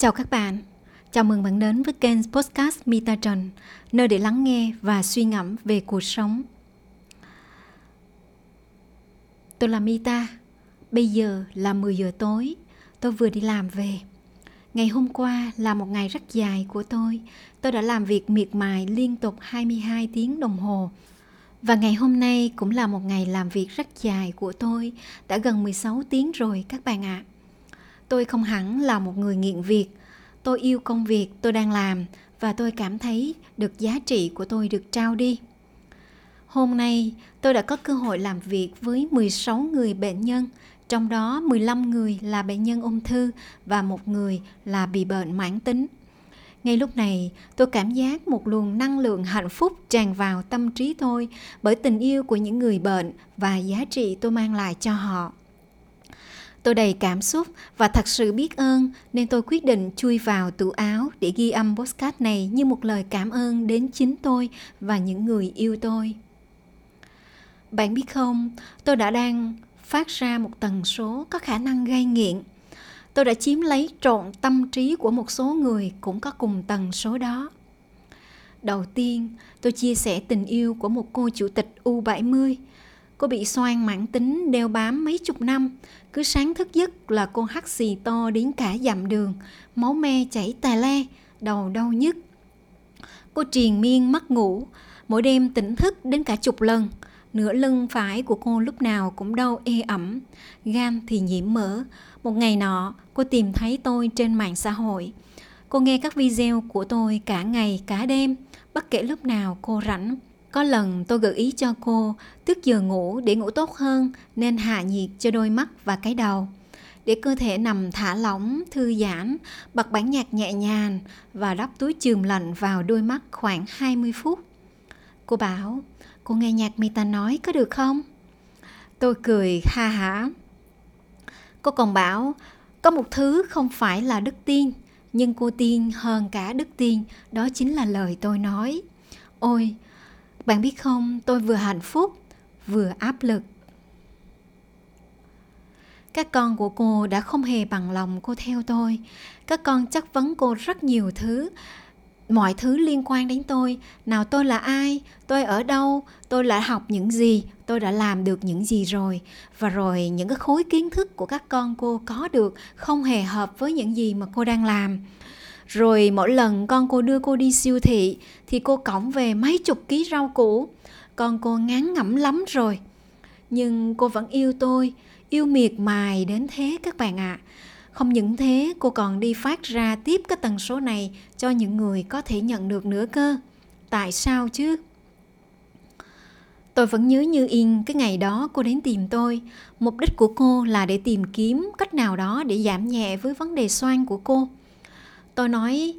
Chào các bạn, chào mừng bạn đến với kênh podcast Mita Trần, nơi để lắng nghe và suy ngẫm về cuộc sống. Tôi là Mita, bây giờ là 10 giờ tối, tôi vừa đi làm về. Ngày hôm qua là một ngày rất dài của tôi đã làm việc miệt mài liên tục 22 tiếng đồng hồ. Và ngày hôm nay cũng là một ngày làm việc rất dài của tôi, đã gần 16 tiếng rồi các bạn ạ. Tôi không hẳn là một người nghiện việc, tôi yêu công việc tôi đang làm và tôi cảm thấy được giá trị của tôi được trao đi. Hôm nay tôi đã có cơ hội làm việc với 16 người bệnh nhân, trong đó 15 người là bệnh nhân ung thư và 1 người là bị bệnh mãn tính. Ngay lúc này, tôi cảm giác một luồng năng lượng hạnh phúc tràn vào tâm trí tôi bởi tình yêu của những người bệnh và giá trị tôi mang lại cho họ. Tôi đầy cảm xúc và thật sự biết ơn nên tôi quyết định chui vào tủ áo để ghi âm podcast này như một lời cảm ơn đến chính tôi và những người yêu tôi. Bạn biết không, tôi đã đang phát ra một tần số có khả năng gây nghiện. Tôi đã chiếm lấy trọn tâm trí của một số người cũng có cùng tần số đó. Đầu tiên, tôi chia sẻ tình yêu của một cô chủ tịch U70. Cô bị xoang mãn tính đeo bám mấy chục năm. Cứ sáng thức giấc là cô hắt xì to đến cả dặm đường, máu me chảy tè le, đầu đau nhức. Cô triền miên mất ngủ, mỗi đêm tỉnh thức đến cả chục lần. Nửa lưng phải của cô lúc nào cũng đau ê ẩm, gan thì nhiễm mỡ. Một ngày nọ, cô tìm thấy tôi trên mạng xã hội. Cô nghe các video của tôi cả ngày cả đêm, bất kể lúc nào cô rảnh. Có lần tôi gợi ý cho cô tước giờ ngủ để ngủ tốt hơn nên hạ nhiệt cho đôi mắt và cái đầu. Để cơ thể nằm thả lỏng, thư giãn, bật bản nhạc nhẹ nhàng và đắp túi chườm lạnh vào đôi mắt khoảng 20 phút. Cô bảo, cô nghe nhạc Mita nói có được không? Tôi cười ha hả. Cô còn bảo, có một thứ không phải là đức tin, nhưng cô tin hơn cả đức tin, đó chính là lời tôi nói. Ôi, bạn biết không, tôi vừa hạnh phúc, vừa áp lực. Các con của cô đã không hề bằng lòng cô theo tôi. Các con chất vấn cô rất nhiều thứ, mọi thứ liên quan đến tôi. Nào tôi là ai, tôi ở đâu, tôi đã học những gì, tôi đã làm được những gì rồi. Và rồi những cái khối kiến thức của các con cô có được không hề hợp với những gì mà cô đang làm. Rồi mỗi lần con cô đưa cô đi siêu thị thì cô cõng về mấy chục ký rau củ. Con cô ngán ngẩm lắm rồi. Nhưng cô vẫn yêu tôi, yêu miệt mài đến thế các bạn ạ. Không những thế, cô còn đi phát ra tiếp cái tần số này cho những người có thể nhận được nữa cơ. Tại sao chứ? Tôi vẫn nhớ như in cái ngày đó cô đến tìm tôi. Mục đích của cô là để tìm kiếm cách nào đó để giảm nhẹ với vấn đề xoang của cô. Tôi nói,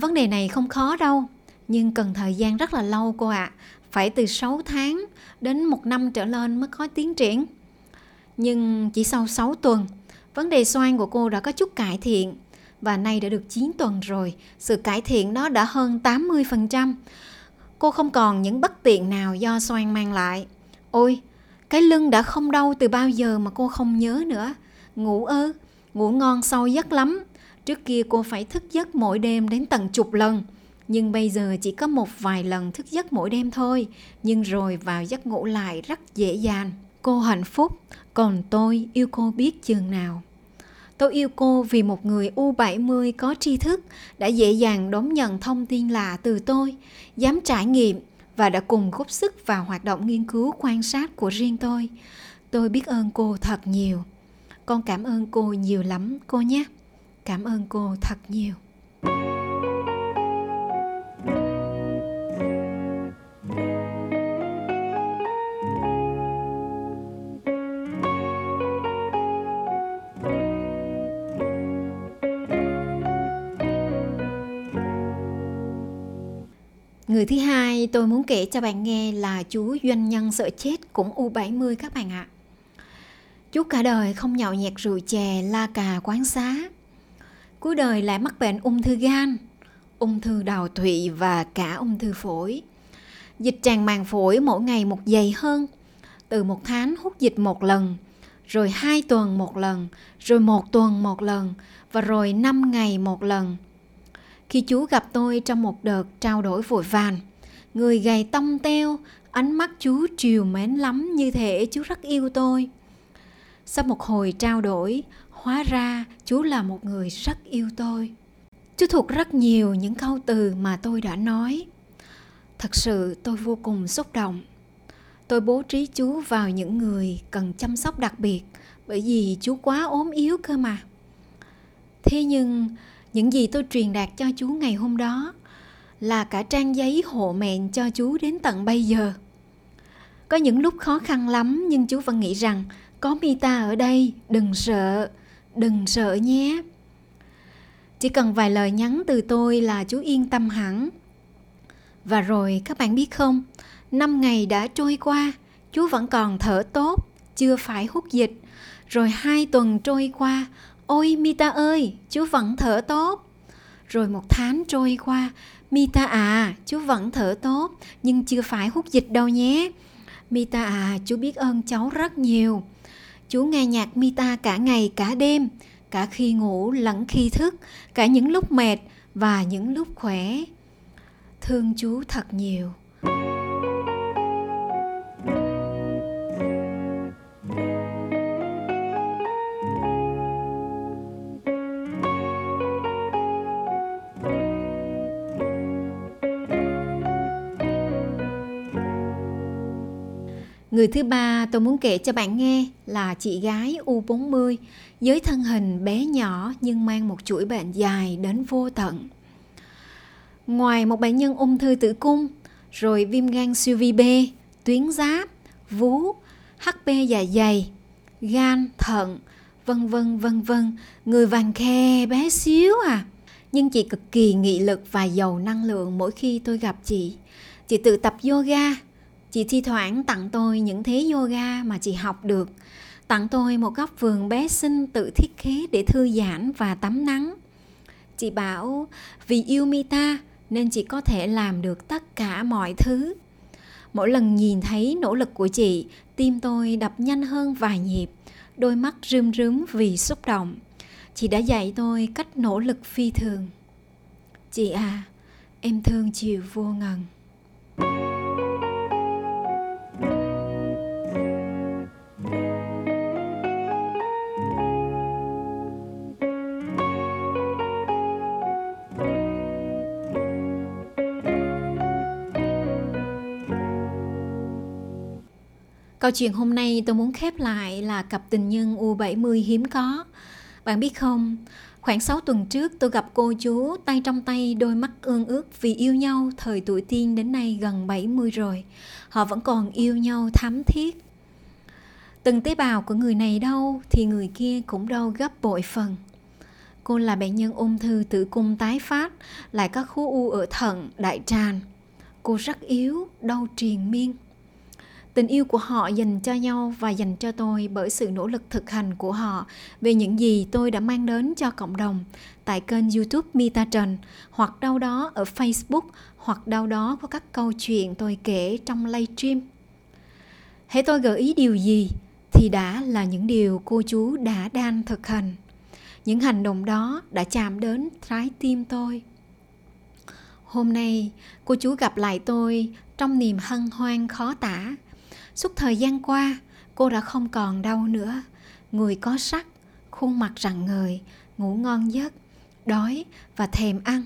vấn đề này không khó đâu, nhưng cần thời gian rất là lâu cô ạ. Phải từ 6 tháng đến 1 năm trở lên mới có tiến triển. Nhưng chỉ sau 6 tuần, vấn đề xoang của cô đã có chút cải thiện. Và nay đã được 9 tuần rồi, sự cải thiện đó đã hơn 80%. Cô không còn những bất tiện nào do xoang mang lại. Ôi, cái lưng đã không đau từ bao giờ mà cô không nhớ nữa. Ngủ ngon sâu giấc lắm. Trước kia cô phải thức giấc mỗi đêm đến tận chục lần, nhưng bây giờ chỉ có một vài lần thức giấc mỗi đêm thôi, nhưng rồi vào giấc ngủ lại rất dễ dàng. Cô hạnh phúc, còn tôi yêu cô biết chừng nào. Tôi yêu cô vì một người U70 có tri thức đã dễ dàng đón nhận thông tin lạ từ tôi, dám trải nghiệm và đã cùng góp sức vào hoạt động nghiên cứu quan sát của riêng tôi. Tôi biết ơn cô thật nhiều. Con cảm ơn cô nhiều lắm cô nhé. Cảm ơn cô thật nhiều. Người thứ hai tôi muốn kể cho bạn nghe là chú doanh nhân sợ chết cũng U70 các bạn ạ. Chú cả đời không nhậu nhẹt rượu chè, la cà quán xá. Cuối đời lại mắc bệnh ung thư gan, ung thư đầu tụy và cả ung thư phổi. Dịch tràn màng phổi mỗi ngày một dày hơn. Từ một tháng hút dịch một lần, rồi 2 tuần một lần, rồi 1 tuần một lần, và rồi 5 ngày một lần. Khi chú gặp tôi trong một đợt trao đổi vội vàng, người gầy tông teo, ánh mắt chú trìu mến lắm, như thể chú rất yêu tôi. Sau một hồi trao đổi, hóa ra chú là một người rất yêu tôi. Chú thuộc rất nhiều những câu từ mà tôi đã nói. Thật sự tôi vô cùng xúc động. Tôi bố trí chú vào những người cần chăm sóc đặc biệt, bởi vì chú quá ốm yếu cơ mà. Thế nhưng, những gì tôi truyền đạt cho chú ngày hôm đó là cả trang giấy hộ mẹn cho chú đến tận bây giờ. Có những lúc khó khăn lắm, nhưng chú vẫn nghĩ rằng có Mita ở đây, đừng sợ nhé. Chỉ cần vài lời nhắn từ tôi là chú yên tâm hẳn. Và rồi các bạn biết không, 5 ngày đã trôi qua, chú vẫn còn thở tốt, chưa phải hút dịch. Rồi 2 tuần trôi qua, ôi Mita ơi, chú vẫn thở tốt. Rồi 1 tháng trôi qua, Mita à, chú vẫn thở tốt, nhưng chưa phải hút dịch đâu nhé. Mita à, chú biết ơn cháu rất nhiều. Chú nghe nhạc Mita cả ngày cả đêm, cả khi ngủ lẫn khi thức, cả những lúc mệt và những lúc khỏe. Thương chú thật nhiều. Người thứ ba tôi muốn kể cho bạn nghe là chị gái U40, với thân hình bé nhỏ nhưng mang một chuỗi bệnh dài đến vô tận. Ngoài một bệnh nhân ung thư tử cung, rồi viêm gan siêu vi B, tuyến giáp, vú, HP dạ dày, gan, thận, vân vân, người vàng khe bé xíu à. Nhưng chị cực kỳ nghị lực và giàu năng lượng mỗi khi tôi gặp chị. Chị tự tập yoga. Chị thi thoảng tặng tôi những thế yoga mà chị học được, tặng tôi một góc vườn bé xinh tự thiết kế để thư giãn và tắm nắng. Chị bảo vì yêu Mita nên chị có thể làm được tất cả mọi thứ. Mỗi lần nhìn thấy nỗ lực của chị, tim tôi đập nhanh hơn vài nhịp, đôi mắt rơm rớm vì xúc động. Chị đã dạy tôi cách nỗ lực phi thường. Chị à, em thương chị vô ngần. Câu chuyện hôm nay tôi muốn khép lại là cặp tình nhân U70 hiếm có. Bạn biết không, khoảng 6 tuần trước tôi gặp cô chú tay trong tay, đôi mắt ương ước vì yêu nhau thời tuổi teen đến nay gần 70 rồi. Họ vẫn còn yêu nhau thắm thiết. Từng tế bào của người này đau thì người kia cũng đau gấp bội phần. Cô là bệnh nhân ung thư tử cung tái phát, lại có khối u ở thận, đại tràng. Cô rất yếu, đau triền miên. Tình yêu của họ dành cho nhau và dành cho tôi bởi sự nỗ lực thực hành của họ về những gì tôi đã mang đến cho cộng đồng tại kênh YouTube Mita Trần, hoặc đâu đó ở Facebook, hoặc đâu đó có các câu chuyện tôi kể trong livestream. Hễ tôi gợi ý điều gì thì đã là những điều cô chú đã đang thực hành. Những hành động đó đã chạm đến trái tim tôi. Hôm nay, cô chú gặp lại tôi trong niềm hân hoan khó tả. Suốt thời gian qua, cô đã không còn đau nữa. Người có sắc, khuôn mặt rạng ngời, ngủ ngon giấc, đói và thèm ăn.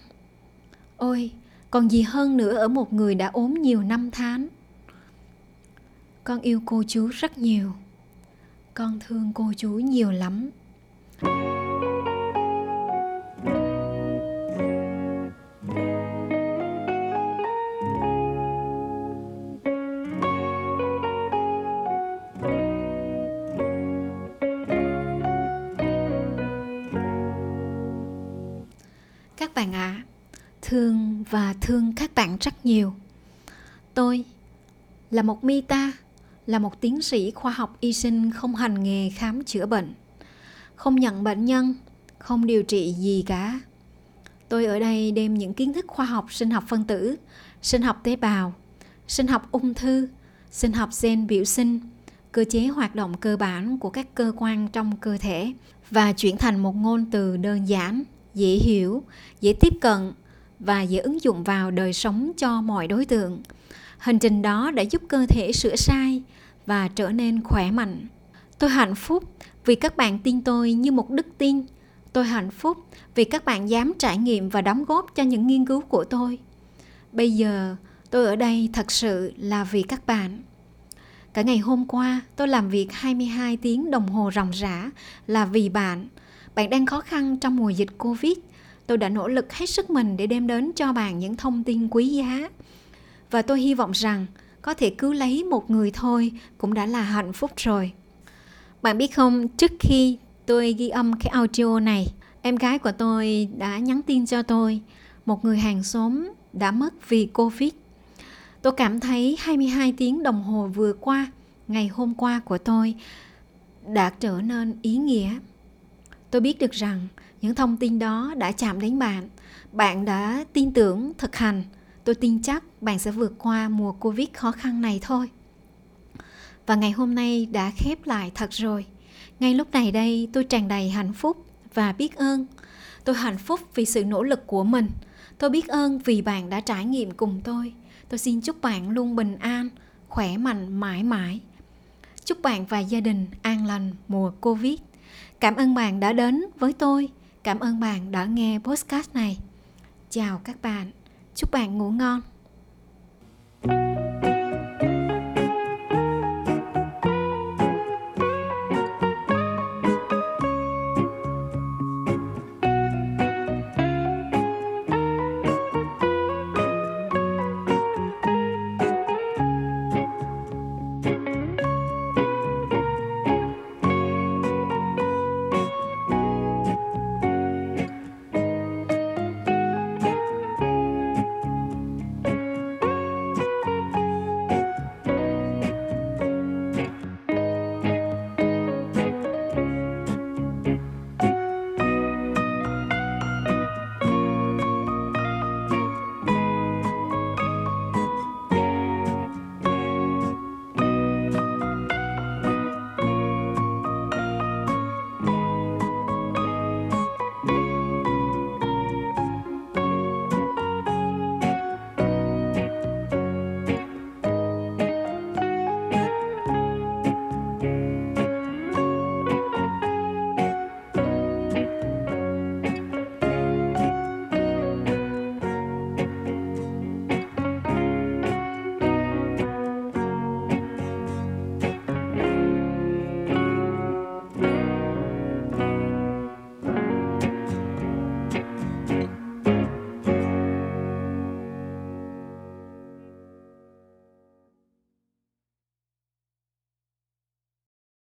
Ôi, còn gì hơn nữa ở một người đã ốm nhiều năm tháng. Con yêu cô chú rất nhiều. Con thương cô chú nhiều lắm. Các bạn ạ, thương và thương các bạn rất nhiều. Tôi là một Mita, là một tiến sĩ khoa học y sinh không hành nghề khám chữa bệnh, không nhận bệnh nhân, không điều trị gì cả. Tôi ở đây đem những kiến thức khoa học sinh học phân tử, sinh học tế bào, sinh học ung thư, sinh học gen biểu sinh, cơ chế hoạt động cơ bản của các cơ quan trong cơ thể và chuyển thành một ngôn từ đơn giản, dễ hiểu, dễ tiếp cận và dễ ứng dụng vào đời sống cho mọi đối tượng. Hành trình đó đã giúp cơ thể sửa sai và trở nên khỏe mạnh. Tôi hạnh phúc vì các bạn tin tôi như một đức tin. Tôi hạnh phúc vì các bạn dám trải nghiệm và đóng góp cho những nghiên cứu của tôi. Bây giờ, tôi ở đây thật sự là vì các bạn. Cả ngày hôm qua, tôi làm việc 22 tiếng đồng hồ ròng rã là vì bạn. Bạn đang khó khăn trong mùa dịch Covid. Tôi đã nỗ lực hết sức mình để đem đến cho bạn những thông tin quý giá. Và tôi hy vọng rằng có thể cứu lấy một người thôi cũng đã là hạnh phúc rồi. Bạn biết không, trước khi tôi ghi âm cái audio này, em gái của tôi đã nhắn tin cho tôi. Một người hàng xóm đã mất vì Covid. Tôi cảm thấy 22 tiếng đồng hồ vừa qua, ngày hôm qua của tôi đã trở nên ý nghĩa. Tôi biết được rằng những thông tin đó đã chạm đến bạn. Bạn đã tin tưởng, thực hành. Tôi tin chắc bạn sẽ vượt qua mùa Covid khó khăn này thôi. Và ngày hôm nay đã khép lại thật rồi. Ngay lúc này đây tôi tràn đầy hạnh phúc và biết ơn. Tôi hạnh phúc vì sự nỗ lực của mình. Tôi biết ơn vì bạn đã trải nghiệm cùng tôi. Tôi xin chúc bạn luôn bình an, khỏe mạnh mãi mãi. Chúc bạn và gia đình an lành mùa Covid. Cảm ơn bạn đã đến với tôi. Cảm ơn bạn đã nghe podcast này. Chào các bạn. Chúc bạn ngủ ngon.